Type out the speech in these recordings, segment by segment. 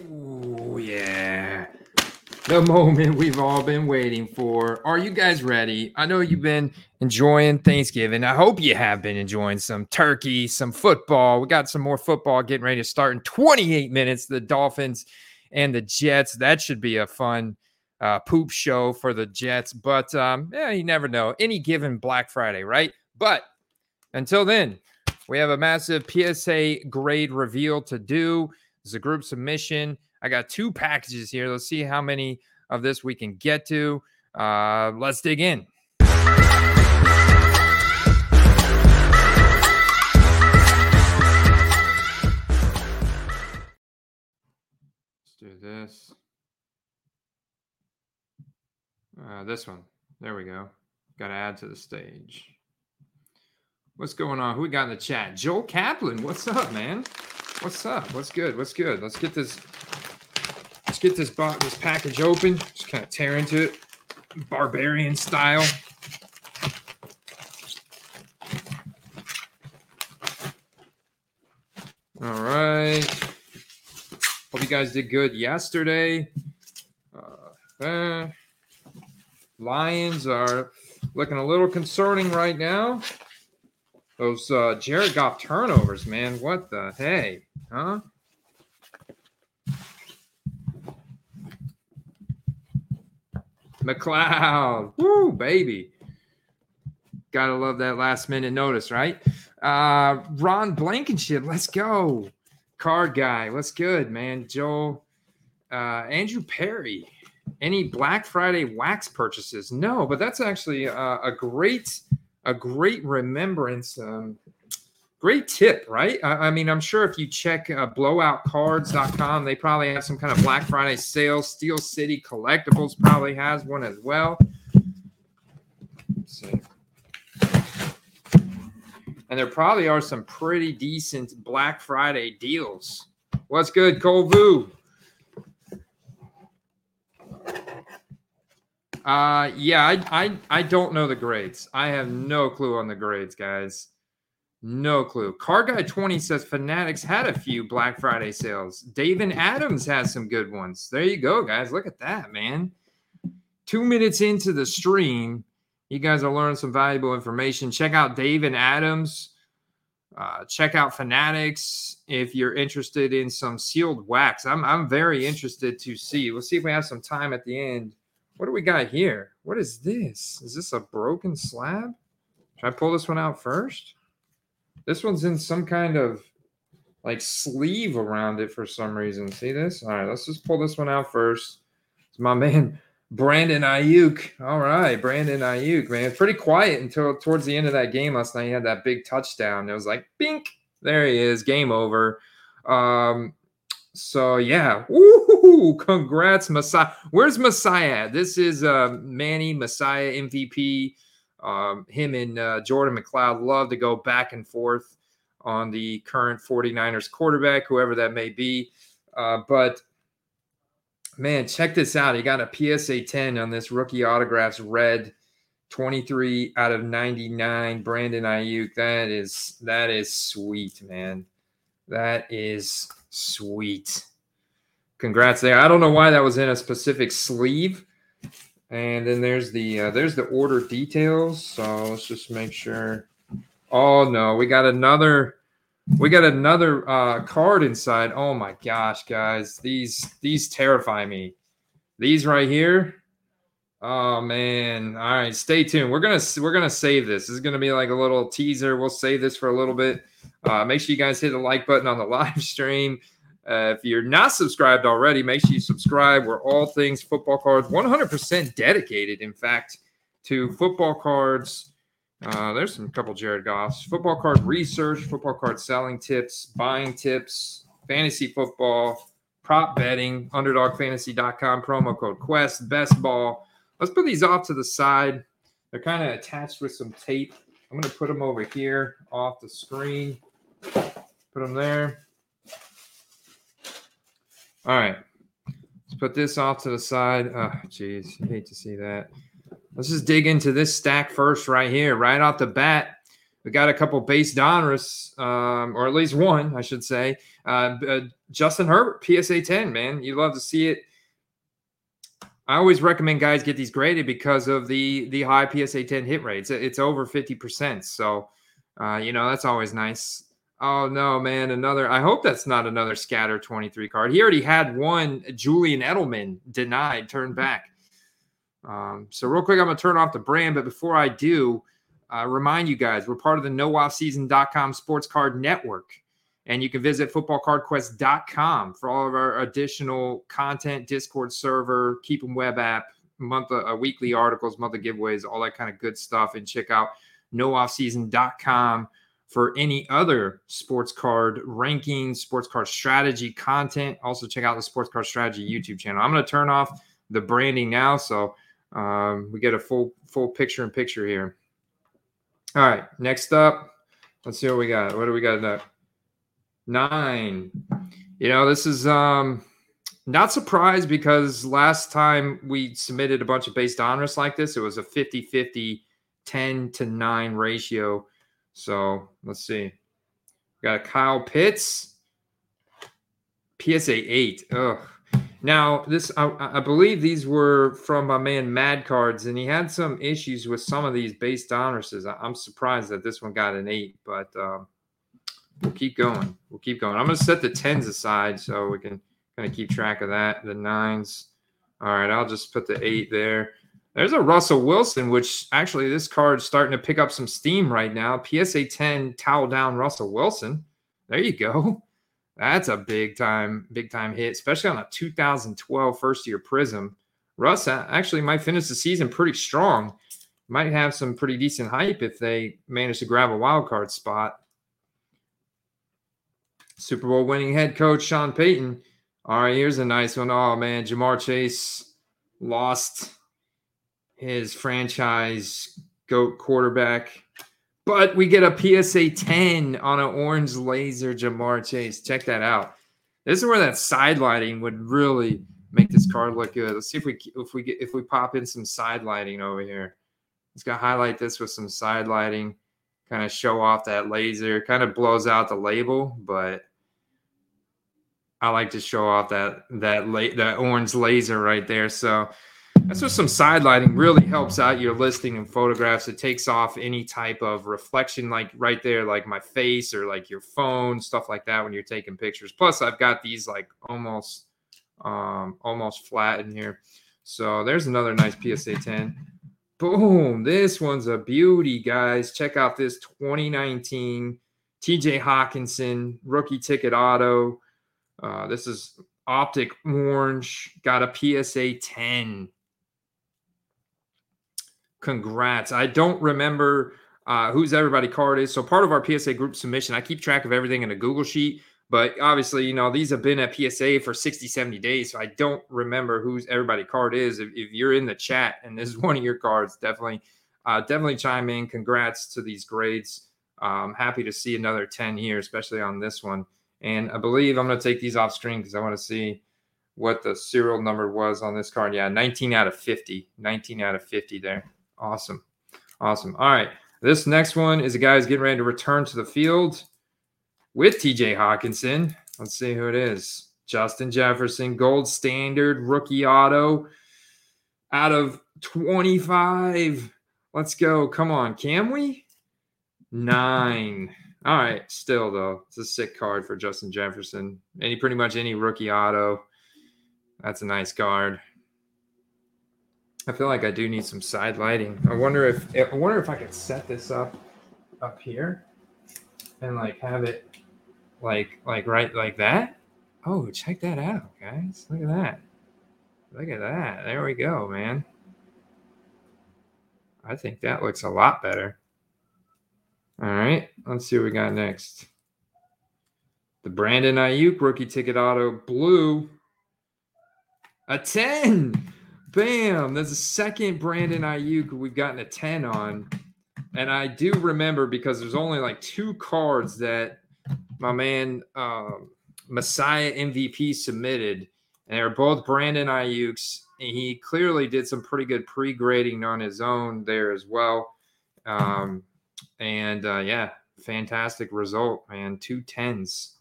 Oh, yeah. The moment we've all been waiting for. Are you guys ready? I know you've been enjoying Thanksgiving. I hope you have been enjoying some turkey, some football. We got some more football getting ready to start in 28 minutes. The Dolphins and the Jets. That should be a fun poop show for the Jets. But, yeah, you never know. Any given Black Friday, right? But until then, we have a massive PSA grade reveal to do. It's a group submission. I got two packages here. Let's see how many of this we can get to. Let's dig in. Let's do this. This one. There we go. Got to add to the stage. What's going on? Who we got in the chat? Joel Kaplan. What's up, man? What's up? What's good? What's good? Let's get this. Let's get this box, this package open. Just kind of tear into it, barbarian style. All right. Hope you guys did good yesterday. Lions are looking a little concerning right now. Those Jared Goff turnovers, man. What the hey, huh? McLeod. Woo, baby. Gotta love that last minute notice, right? Ron Blankenship, let's go. Card guy, what's good, man? Joel. Andrew Perry. Any Black Friday wax purchases? No, but that's actually a great remembrance, great tip, right? I mean, I'm sure if you check blowoutcards.com, they probably have some kind of Black Friday sale. Steel City Collectibles probably has one as well. Let's see. And there probably are some pretty decent Black Friday deals. What's good, Cole Vu? Yeah, I don't know the grades. I have no clue on the grades, guys. No clue. Car Guy 20 says Fanatics had a few Black Friday sales. Dave and Adams has some good ones. There you go, guys. Look at that, man. 2 minutes into the stream, you guys are learning some valuable information. Check out Dave and Adams. Check out Fanatics if you're interested in some sealed wax. I'm very interested to see. We'll see if we have some time at the end. What do we got here? What is this? Is this a broken slab? Should I pull this one out first? This one's in some kind of like sleeve around it for some reason. See this? All right, let's just pull this one out first. It's my man, Brandon Aiyuk. All right, Brandon Aiyuk, man. Pretty quiet until towards the end of that game last night. He had that big touchdown. It was like, bink. There he is. Game over. So, yeah. Woo! Congrats, Messiah. Where's Messiah at? This is Manny, Messiah MVP. Him and Jordan McLeod love to go back and forth on the current 49ers quarterback, whoever that may be. But, man, check this out. He got a PSA 10 on this rookie autographs red, 23 out of 99. Brandon Aiyuk. That is sweet, man. That is sweet. Congrats there. I don't know why that was in a specific sleeve. And then there's the order details. So let's just make sure. Oh no, we got another card inside. Oh my gosh, guys. These terrify me. These right here. Oh man. All right, stay tuned. We're gonna save this. This is gonna be like a little teaser. We'll save this for a little bit. Make sure you guys hit the like button on the live stream. If you're not subscribed already, make sure you subscribe. We're all things football cards, 100% dedicated, in fact, to football cards. There's some couple Jared Goffs. Football card research, football card selling tips, buying tips, fantasy football, prop betting, underdogfantasy.com, promo code QUEST, best ball. Let's put these off to the side. They're kind of attached with some tape. I'm going to put them over here off the screen. Put them there. All right. Let's put this off to the side. Oh, geez. I hate to see that. Let's just dig into this stack first right here, right off the bat. We got a couple base Donruss, or at least one, I should say. Justin Herbert, PSA 10, man. You love to see it. I always recommend guys get these graded because of the high PSA 10 hit rates. It's over 50%. So, you know, that's always nice. Oh, no, man. I hope that's not another scatter 23 card. He already had one Julian Edelman denied, turned back. So real quick, I'm going to turn off the brand. But before I do, remind you guys, we're part of the NoOffseason.com sports card network. And you can visit footballcardquest.com for all of our additional content, Discord server, Keep'em web app, weekly articles, monthly giveaways, all that kind of good stuff. And check out nooffseason.com for any other sports card rankings, sports card strategy content. Also check out the Sports Card Strategy YouTube channel. I'm going to turn off the branding now, so we get a full picture in picture here. All right, next up, let's see what we got. What do we got next? 9. You know, this is not surprised because last time we submitted a bunch of base Donruss like this, it was a 50-50, 10-9 ratio. So let's see. We got Kyle Pitts, PSA 8. Ugh. Now, this I believe these were from my man Mad Cards, and he had some issues with some of these base Donrusses. I'm surprised that this one got an 8, but we'll keep going. I'm going to set the 10s aside so we can kind of keep track of that, the 9s. All right, I'll just put the 8 there. There's a Russell Wilson, which actually this card's starting to pick up some steam right now. PSA 10, towel down Russell Wilson. There you go. That's a big-time hit, especially on a 2012 first-year Prism. Russ actually might finish the season pretty strong. Might have some pretty decent hype if they manage to grab a wild card spot. Super Bowl winning head coach Sean Payton. All right, here's a nice one. Oh, man, Ja'Marr Chase lost his franchise GOAT quarterback. But we get a PSA 10 on an orange laser Ja'Marr Chase. Check that out. This is where that side lighting would really make this card look good. Let's see if we pop in some side lighting over here. Let's go highlight this with some side lighting. Kind of show off that laser. Kind of blows out the label, but I like to show off that orange laser right there. So that's what some side lighting really helps out your listing and photographs. It takes off any type of reflection, like right there, like my face or like your phone, stuff like that when you're taking pictures. Plus, I've got these like almost flat in here. So there's another nice PSA 10. Boom. This one's a beauty, guys. Check out this 2019 T.J. Hockenson rookie ticket auto. This is Optic Orange. Got a PSA 10. Congrats. I don't remember whose everybody card is. So part of our PSA group submission, I keep track of everything in a Google sheet. But obviously, you know, these have been at PSA for 60, 70 days. So I don't remember whose everybody card is. If you're in the chat and this is one of your cards, definitely chime in. Congrats to these grades. Happy to see another 10 here, especially on this one. And I believe I'm going to take these off screen because I want to see what the serial number was on this card. Yeah, 19 out of 50. 19 out of 50 there. Awesome. All right. This next one is a guy who's getting ready to return to the field with T.J. Hockenson. Let's see who it is. Justin Jefferson, gold standard, rookie auto out of 25. Let's go. Come on. Can we? 9. All right. Still, though, it's a sick card for Justin Jefferson. Pretty much any rookie auto. That's a nice card. I feel like I do need some side lighting. I wonder if I could set this up here and like have it like right like that. Oh, check that out, guys. Look at that. There we go, man. I think that looks a lot better. All right, let's see what we got next. The Brandon Aiyuk rookie ticket auto blue. A 10. Bam! That's the second Brandon Aiyuk we've gotten a 10 on. And I do remember because there's only like 2 cards that my man Messiah MVP submitted. And they were both Brandon Aiyuk's. And he clearly did some pretty good pre-grading on his own there as well. And yeah, fantastic result, man. Two tens.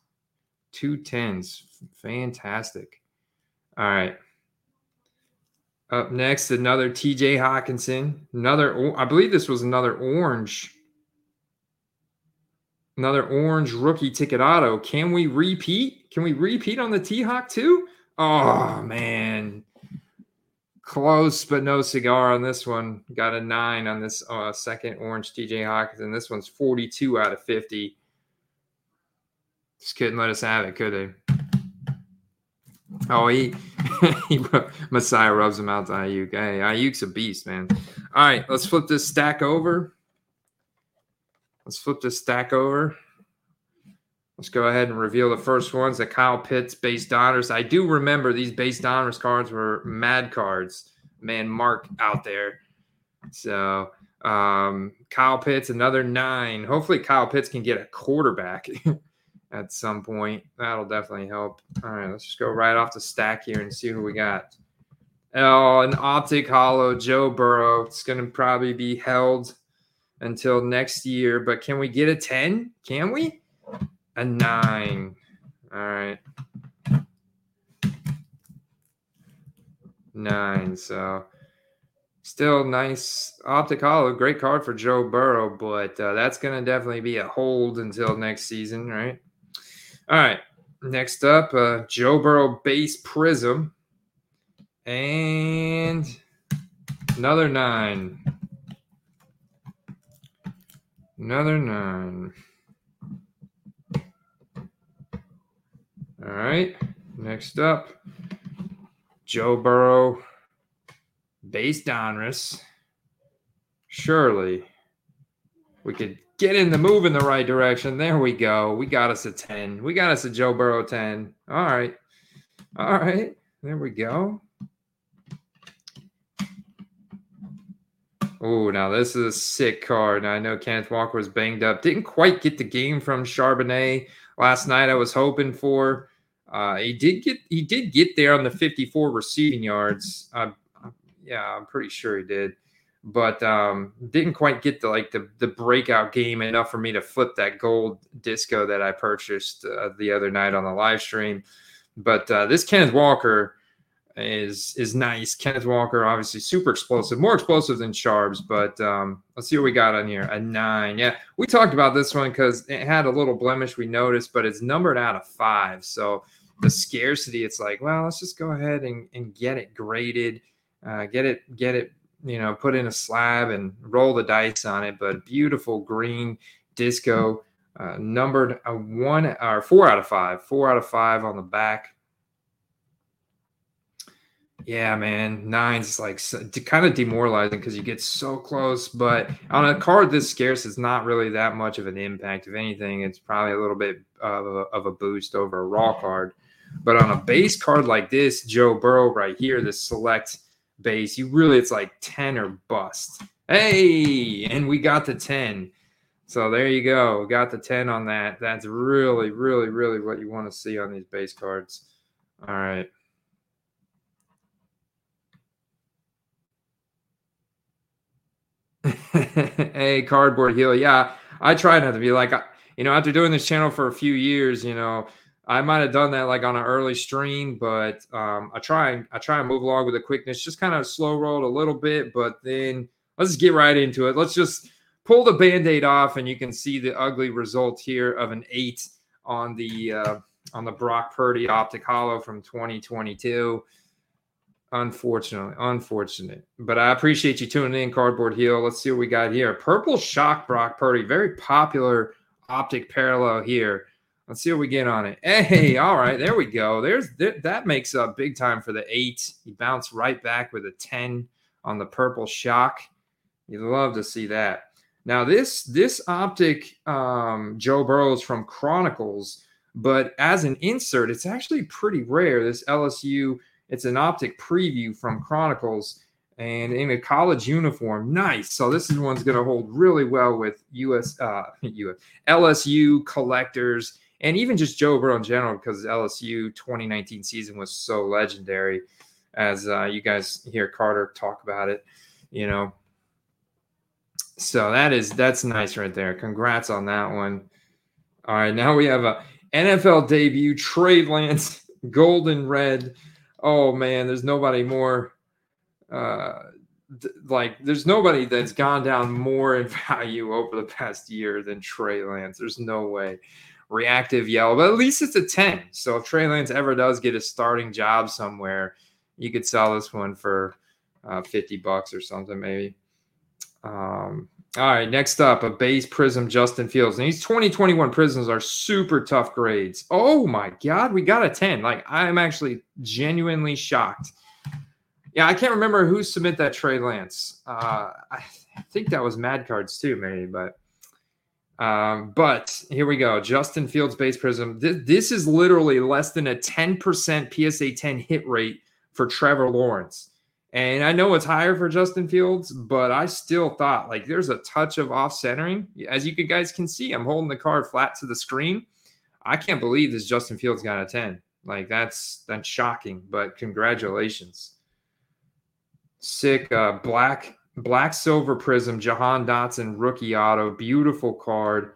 Fantastic. All right. Up next, another T.J. Hockenson. I believe this was another orange rookie ticket auto. Can we repeat? Can we repeat on the T-Hawk too? Oh, man. Close, but no cigar on this one. Got a 9 on this second orange T.J. Hockenson. This one's 42 out of 50. Just couldn't let us have it, could they? Oh, Messiah rubs him out to Aiyuk. Hey, Ayuk's a beast, man. All right, let's flip this stack over. Let's go ahead and reveal the first ones. The Kyle Pitts base Donruss. I do remember these base Donruss cards were Mad Cards. Man, Mark out there. So Kyle Pitts, another 9. Hopefully Kyle Pitts can get a quarterback at some point. That'll definitely help. All right, let's just go right off the stack here and see who we got. Oh, an Optic Hollow, Joe Burrow. It's going to probably be held until next year, but can we get a 10? Can we? A 9. All right. 9, so still nice. Optic Hollow, great card for Joe Burrow, but that's going to definitely be a hold until next season, right? All right, next up, Joe Burrow base Prism, and another 9. All right, next up, Joe Burrow base Donruss. Surely we could get in the move in the right direction. There we go. We got us a 10. We got us a Joe Burrow 10. All right. All right. There we go. Oh, now this is a sick card. Now, I know Kenneth Walker was banged up. Didn't quite get the game from Charbonnet last night I was hoping for. He did get there on the 54 receiving yards. Yeah, I'm pretty sure he did. But didn't quite get the breakout game enough for me to flip that gold disco that I purchased the other night on the live stream. But this Kenneth Walker is nice. Kenneth Walker, obviously super explosive, more explosive than Charb's. But let's see what we got on here. A 9. Yeah, we talked about this one because it had a little blemish we noticed, but it's numbered out of 5. So the scarcity, it's like, well, let's just go ahead and get it graded, get it. You know, put in a slab and roll the dice on it. But beautiful green disco, numbered a 4 out of 5 on the back. Yeah, man, 9's like kind of demoralizing because you get so close. But on a card this scarce, it's not really that much of an impact. If anything, it's probably a little bit of a boost over a raw card. But on a base card like this, Joe Burrow right here, this select base, you really, it's like 10 or bust. Hey, and we got the 10. So there you go. Got the 10 on that. That's really, really, really what you want to see on these base cards. All right. Hey, Cardboard Heel. Yeah, I try not to be like, you know, after doing this channel for a few years, you know, I might have done that like on an early stream, but I try and move along with the quickness, just kind of slow rolled a little bit, but then let's get right into it. Let's just pull the Band-Aid off, and you can see the ugly result here of an 8 on the Brock Purdy Optic Hollow from 2022. Unfortunate. But I appreciate you tuning in, Cardboard Heel. Let's see what we got here. Purple Shock Brock Purdy, very popular Optic parallel here. Let's see what we get on it. Hey, all right, there we go. That makes up big time for the 8. He bounced right back with a 10 on the purple shock. You'd love to see that. Now, this Optic Joe Burrow is from Chronicles, but as an insert, it's actually pretty rare. This LSU, it's an Optic preview from Chronicles and in a college uniform. Nice. So this one's going to hold really well with LSU collectors. And even just Joe Burrow in general, because LSU 2019 season was so legendary, as you guys hear Carter talk about it, you know. So that's nice right there. Congrats on that one. All right, now we have a NFL debut, Trey Lance, golden red. Oh man, there's nobody more. There's nobody that's gone down more in value over the past year than Trey Lance. There's no way. Reactive yellow, but at least it's a 10. So if Trey Lance ever does get a starting job somewhere, you could sell this one for $50 or something, maybe. All right, next up, a base Prism Justin Fields. And these 2021 Prisms are super tough grades. Oh, my God, we got a 10. Like, I'm actually genuinely shocked. Yeah, I can't remember who submitted that Trey Lance. I think that was Mad Cards too, maybe. But here we go. Justin Fields base Prism. This is literally less than a 10% PSA 10 hit rate for Trevor Lawrence. And I know it's higher for Justin Fields, but I still thought like there's a touch of off-centering. As you guys can see, I'm holding the card flat to the screen. I can't believe this Justin Fields got a 10. Like that's shocking, but congratulations. Sick black silver Prism, Jahan Dotson, rookie auto. Beautiful card.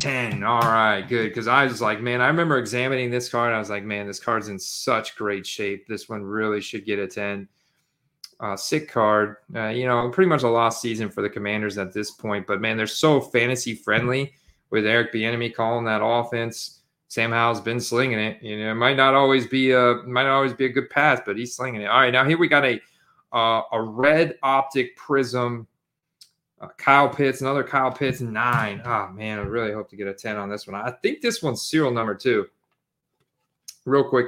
10. All right, good. Because I was like, man, I remember examining this card. I was like, man, this card's in such great shape. This one really should get a 10. Sick card. Pretty much a lost season for the Commanders at this point. But, man, they're so fantasy-friendly with Eric Bieniemy calling that offense. Sam Howell's been slinging it. You know, it might not always be a good pass, but he's slinging it. All right, now here we got a red Optic Prism. Kyle Pitts, another Kyle Pitts, 9. Oh, man, I really hope to get a 10 on this one. I think this one's serial number 2. Real quick.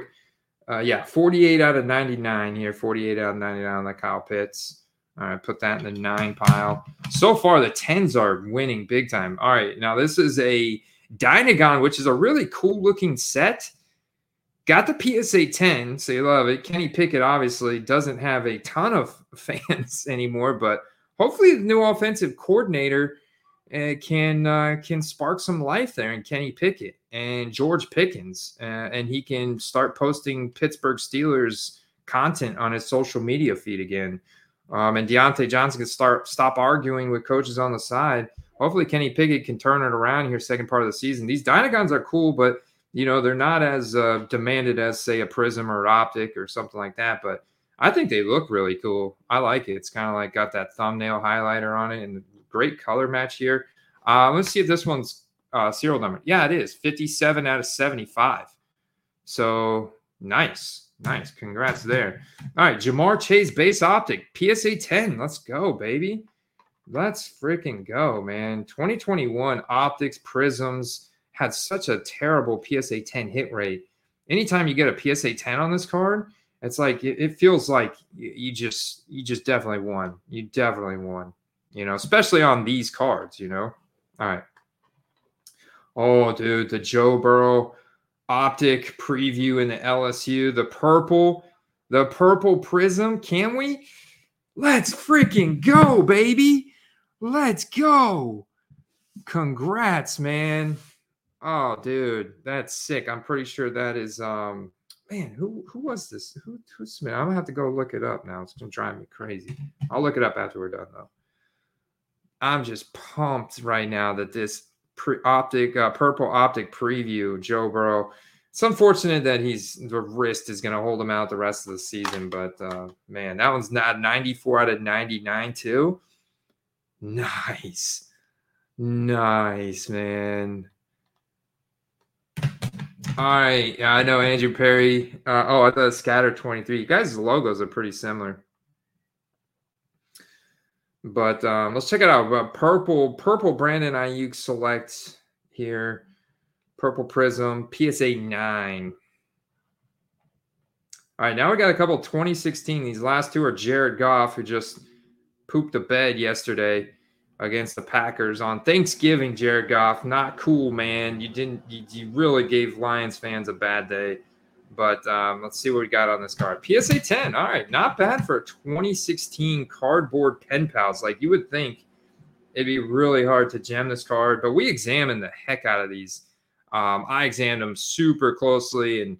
48 out of 99 here. 48 out of 99 on the Kyle Pitts. All right, put that in the 9 pile. So far, the 10s are winning big time. All right, now this is a Dynagon, which is a really cool-looking set. Got the PSA 10, so you love it. Kenny Pickett obviously doesn't have a ton of fans anymore, but hopefully the new offensive coordinator can spark some life there in Kenny Pickett and George Pickens, and he can start posting Pittsburgh Steelers content on his social media feed again. And Deontay Johnson can stop arguing with coaches on the side. Hopefully Kenny Pickett can turn it around here second part of the season. These Dynagons are cool, but you know they're not as demanded as, say, a Prism or an Optic or something like that, but I think they look really cool. I like it. It's kind of like got that thumbnail highlighter on it and great color match here. Let's see if this one's serial number. Yeah, it is. 57 out of 75. So nice. Congrats there. All right, Ja'Marr Chase base Optic, PSA 10. Let's go, baby. Let's freaking go, man. 2021 Optics Prisms had such a terrible PSA 10 hit rate. Anytime you get a PSA 10 on this card, it's like it feels like you just definitely won. You definitely won. You know, especially on these cards, you know. All right. Oh, dude, the Joe Burrow Optic preview in the LSU, the purple Prism. Can we? Let's freaking go, baby. Let's go. Congrats, man. Oh, dude, that's sick. I'm pretty sure that is man, who was this? Who's man? I'm gonna have to go look it up now. It's gonna drive me crazy. I'll look it up after we're done though. I'm just pumped right now that this purple Optic preview, Joe Burrow. It's unfortunate that the wrist is going to hold him out the rest of the season, but man, that one's not 94 out of 99 too. Nice, man. All right, yeah, I know Andrew Perry. I thought Scatter 23. You guys' logos are pretty similar. But let's check it out. Purple Brandon Aiyuk select here. Purple Prism, PSA 9. All right, now we got a couple 2016. These last two are Jared Goff, who just pooped the bed yesterday against the Packers on Thanksgiving. Jared Goff, not cool, man. You really gave Lions fans a bad day. But let's see what we got on this card. PSA 10. All right. Not bad for a 2016 cardboard pen pals. Like you would think it'd be really hard to gem this card, but we examined the heck out of these. I examined them super closely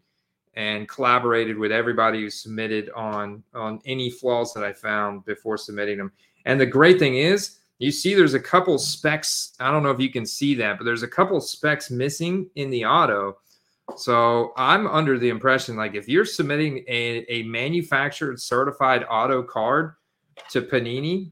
and collaborated with everybody who submitted on any flaws that I found before submitting them. And the great thing is You see there's a couple specs. I don't know if you can see that, but there's a couple specs missing in the auto. So I'm under the impression, like, if you're submitting a manufactured certified auto card to Panini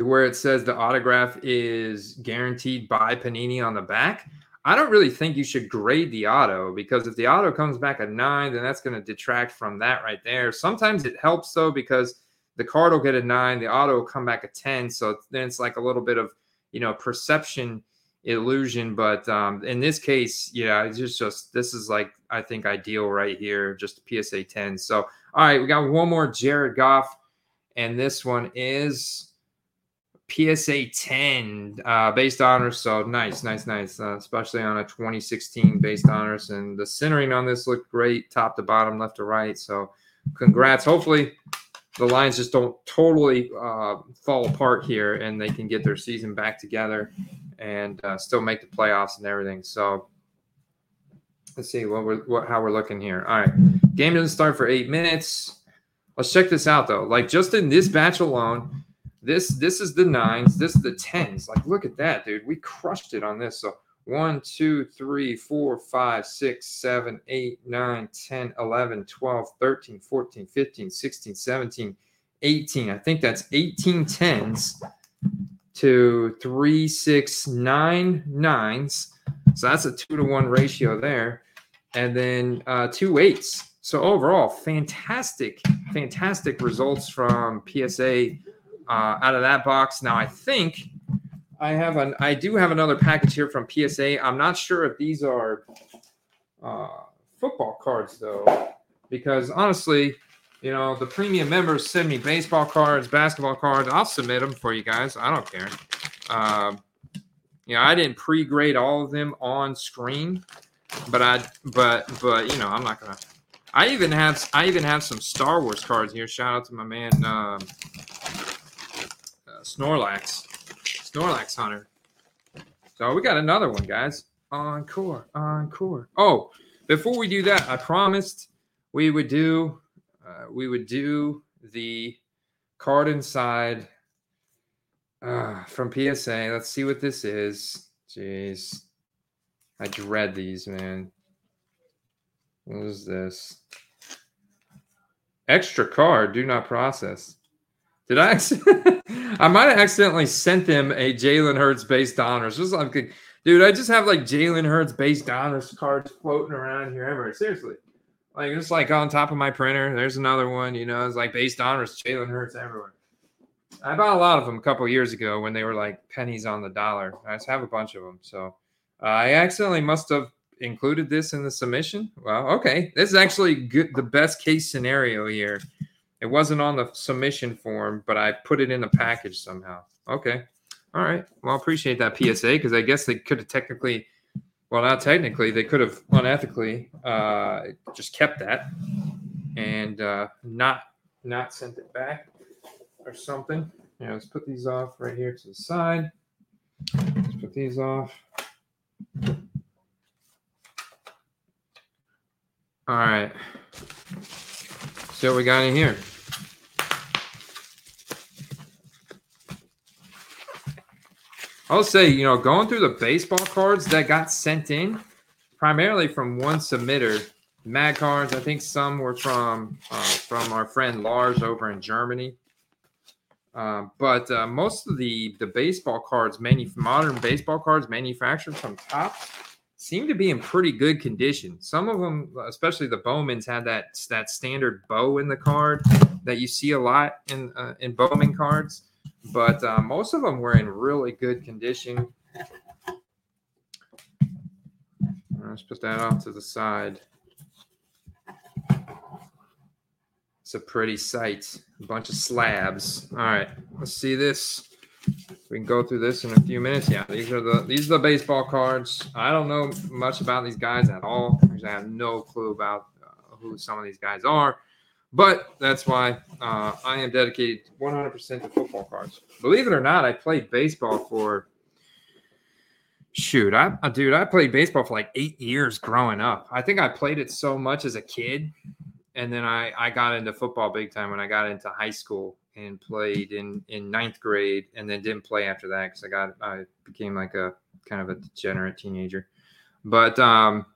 where it says the autograph is guaranteed by Panini on the back, I don't really think you should grade the auto, because if the auto comes back a 9, then that's going to detract from that right there. Sometimes it helps, though, because the card will get a 9, the auto will come back a 10. So then it's like a little bit of, you know, perception illusion. But in this case, yeah, it's just this is like, I think, ideal right here, just a PSA 10. So, all right, we got one more Jared Goff, and this one is PSA 10 based honors. So nice, especially on a 2016 based honors. And the centering on this looked great, top to bottom, left to right. So congrats. Hopefully the lines just don't totally fall apart here, and they can get their season back together and still make the playoffs and everything. So let's see how we're looking here. All right, game doesn't start for 8 minutes. Let's check this out, though. Like, just in this batch alone, this is the 9s, this is the 10s. Like, look at that, dude. We crushed it on this. So 1, 2, 3, 4, 5, 6, 7, 8, 9, 10, 11, 12, 13, 14, 15, 16, 17, 18. I think that's 18 10s to 3, 6, 9 9s. So that's a 2-to-1 ratio there. And then 2 8s. So overall, fantastic results from PSA out of that box. Now, I think I do have another package here from PSA. I'm not sure if these are football cards, though, because honestly, you know, the premium members send me baseball cards, basketball cards. I'll submit them for you guys. I don't care. You know, I didn't pre-grade all of them on screen, but you know, I'm not gonna. I even have some Star Wars cards here. Shout out to my man Snorlax Hunter. So we got another one, guys. Encore. Oh, before we do that, I promised we would do the card inside from PSA. Let's see what this is. Jeez, I dread these, man. What is this? Extra card, do not process. Did I? I might have accidentally sent them a Jalen Hurts based honors. Just like, dude, I just have like Jalen Hurts based honors cards floating around here everywhere. Seriously, like just like on top of my printer. There's another one. You know, it's like based honors Jalen Hurts everywhere. I bought a lot of them a couple years ago when they were like pennies on the dollar. I just have a bunch of them. So I accidentally must have included this in the submission. Well, okay, this is actually good. The best case scenario here. It wasn't on the submission form, but I put it in the package somehow. Okay. All right. Well, I appreciate that, PSA, because I guess they could have unethically, just kept that and not sent it back or something. Yeah, let's put these off right here to the side. Let's put these off. All right. See what we got in here. I'll say, you know, going through the baseball cards that got sent in, primarily from one submitter, Mad Cards. I think some were from our friend Lars over in Germany. But most of the baseball cards, modern baseball cards manufactured from Topps, seem to be in pretty good condition. Some of them, especially the Bowmans, had that standard bow in the card that you see a lot in Bowman cards. But most of them were in really good condition. Let's put that off to the side. It's a pretty sight. A bunch of slabs. All right, let's see this. We can go through this in a few minutes. Yeah, these are the baseball cards. I don't know much about these guys at all. I have no clue about who some of these guys are, but that's why I am dedicated 100% to football cards. Believe it or not, I played baseball for I played baseball for like 8 years growing up. I think I played it so much as a kid, and then I got into football big time when I got into high school. and played in ninth grade, and then didn't play after that because I became like a kind of a degenerate teenager. But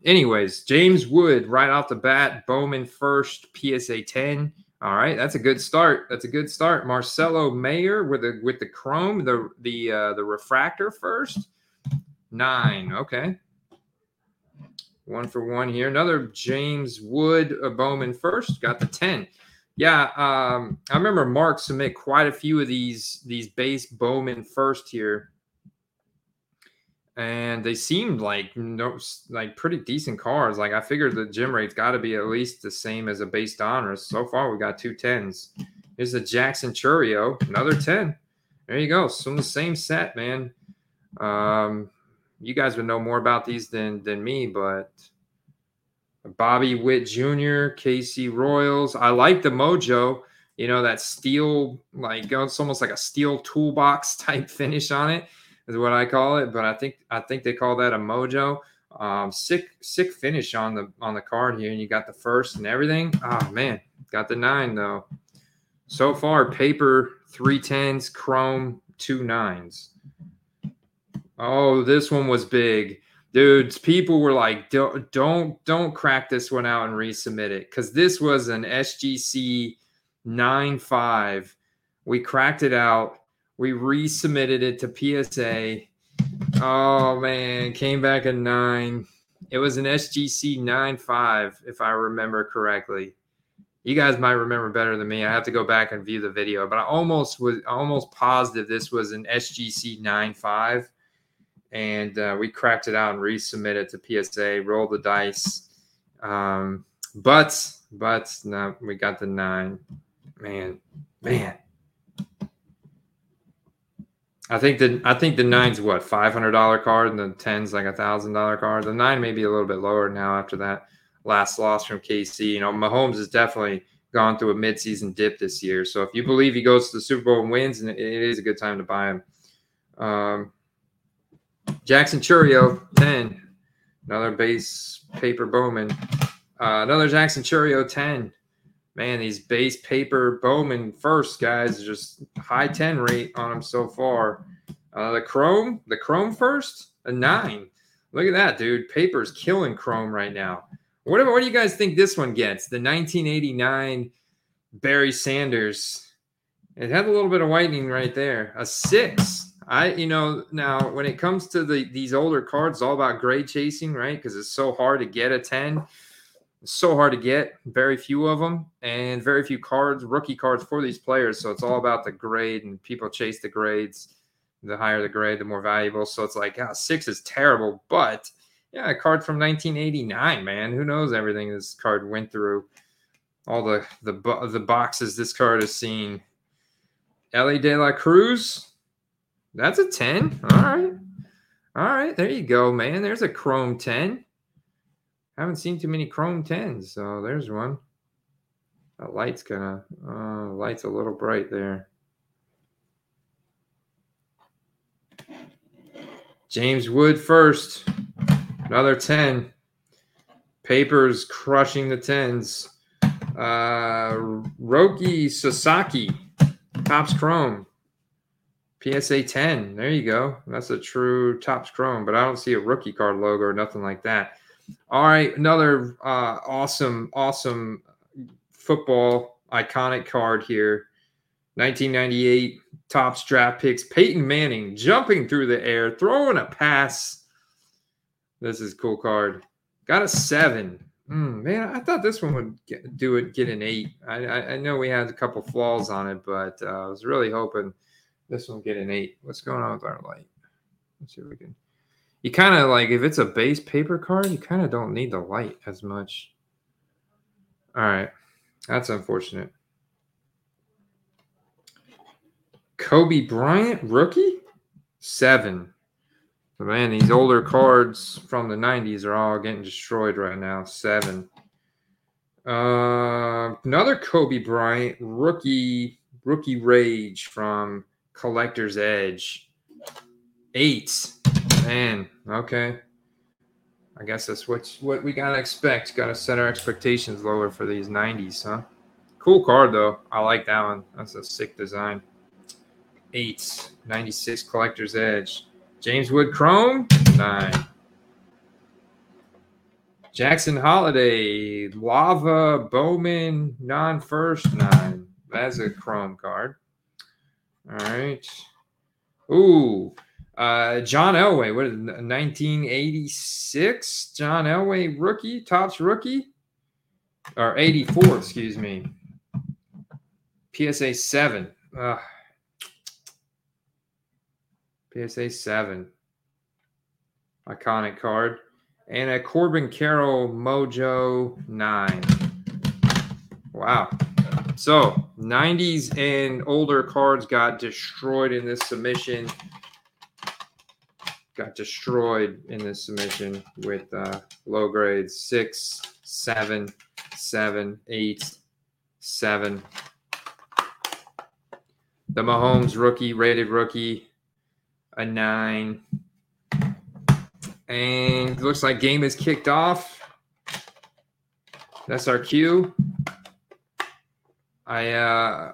anyways, James Wood right off the bat, Bowman first, PSA 10. All right, that's a good start. That's a good start. Marcelo Mayer with the chrome, the refractor first. 9. Okay. 1 for 1 here. Another James Wood, Bowman first, got the 10. Yeah, I remember Mark submit quite a few of these base Bowman first here. And they seemed like pretty decent cars. Like I figured the gem rate's got to be at least the same as a base Donruss. So far, we got 2 10s. Here's a Jackson Churio, another 10. There you go. So the same set, man. You guys would know more about these than me, but Bobby Witt Jr., Casey Royals. I like the mojo. You know that steel, like it's almost like a steel toolbox type finish on it. Is what I call it, but I think they call that a mojo. Sick finish on the card here, and you got the first and everything. Oh man, got the 9 though. So far, paper 3 10s, chrome 2 9s. Oh, this one was big, dudes. People were like, don't crack this one out and resubmit it because this was an SGC 9.5. We cracked it out. We resubmitted it to PSA. Oh, man. Came back a 9. It was an SGC 9.5, if I remember correctly. You guys might remember better than me. I have to go back and view the video. But I was almost positive this was an SGC 9.5. And we cracked it out and resubmitted it to PSA. Rolled the dice. But no, we got the 9. Man. I think the 9's what, $500 card, and the 10's like $1,000 card. The 9 may be a little bit lower now after that last loss from KC. You know, Mahomes has definitely gone through a midseason dip this year. So if you believe he goes to the Super Bowl and wins, and it is a good time to buy him. Jackson Churio 10, another base paper Bowman, another Jackson Churio 10. Man, these base paper Bowman first guys, just high 10 rate on them so far. The chrome first, a 9. Look at that, dude. Paper's killing chrome right now. What do you guys think this one gets? The 1989 Barry Sanders. It had a little bit of whitening right there. A 6. Now when it comes to these older cards, it's all about grade chasing, right? Because it's so hard to get a 10. So hard to get, very few of them, and very few cards, rookie cards for these players. So it's all about the grade, and people chase the grades. The higher the grade, the more valuable. So it's like, 6 is terrible, but yeah, a card from 1989, man. Who knows everything this card went through? All the boxes this card has seen. Ellie De La Cruz, that's a 10. All right, there you go, man. There's a chrome 10. Haven't seen too many chrome 10s, so there's one. That light's a little bright there. James Wood first, another 10. Papers crushing the 10s. Roki Sasaki, Topps chrome, PSA 10. There you go. That's a true Topps chrome, but I don't see a rookie card logo or nothing like that. All right, another awesome football iconic card here. 1998 Topps draft picks. Peyton Manning jumping through the air, throwing a pass. This is a cool card. Got a 7. Man, I thought this one would get an 8. I know we had a couple flaws on it, but I was really hoping this one would get an 8. What's going on with our light? Let's see if we can. You kind of like, if it's a base paper card, you kind of don't need the light as much. All right. That's unfortunate. Kobe Bryant, rookie, 7. So man, these older cards from the 90s are all getting destroyed right now. 7. Another Kobe Bryant, rookie rage from Collector's Edge, 8. Man, okay. I guess that's what we got to expect. Got to set our expectations lower for these 90s, huh? Cool card, though. I like that one. That's a sick design. 8/96 Collector's Edge. James Wood Chrome, 9. Jackson Holiday, Lava, Bowman, non-first, 9. That's a Chrome card. All right. Ooh. John Elway, what is it, 1986? John Elway rookie, Topps rookie? Or 84, excuse me. PSA 7. PSA 7. Iconic card. And a Corbin Carroll Mojo 9. Wow. So, 90s and older cards got destroyed in this submission. Got destroyed in this submission with low grades 6, 7, 7, 8, 7. The Mahomes rookie, rated rookie, a 9. And it looks like game is kicked off. That's our cue.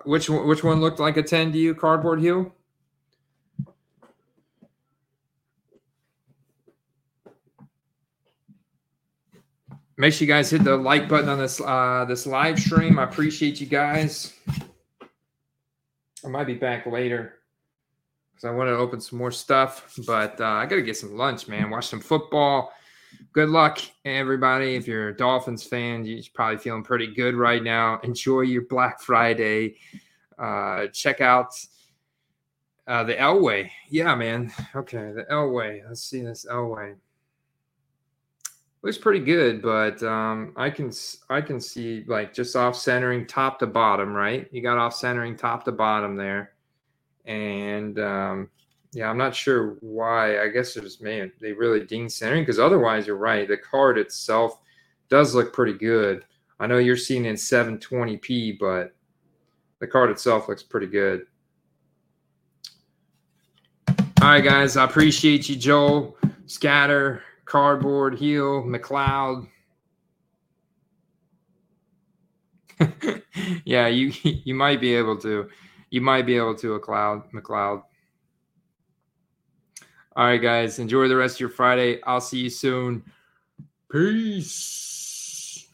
Which one looked like a 10 to you, Cardboard Hill? Make sure you guys hit the like button on this this live stream. I appreciate you guys. I might be back later. So I want to open some more stuff, but I got to get some lunch, man. Watch some football. Good luck, everybody. If you're a Dolphins fan, you're probably feeling pretty good right now. Enjoy your Black Friday. Check out the Elway. Yeah, man. Okay, the Elway. Let's see this Elway. Looks pretty good, but I can see, like, just off-centering top to bottom, right? You got off-centering top to bottom there. And, yeah, I'm not sure why. I guess there's, man, they really dinged centering because otherwise you're right. The card itself does look pretty good. I know you're seeing it in 720p, but the card itself looks pretty good. All right, guys, I appreciate you, Joel, Scatter, Cardboard, Heel, McLeod. Yeah, you might be able to. You might be able to, McLeod. All right, guys. Enjoy the rest of your Friday. I'll see you soon. Peace.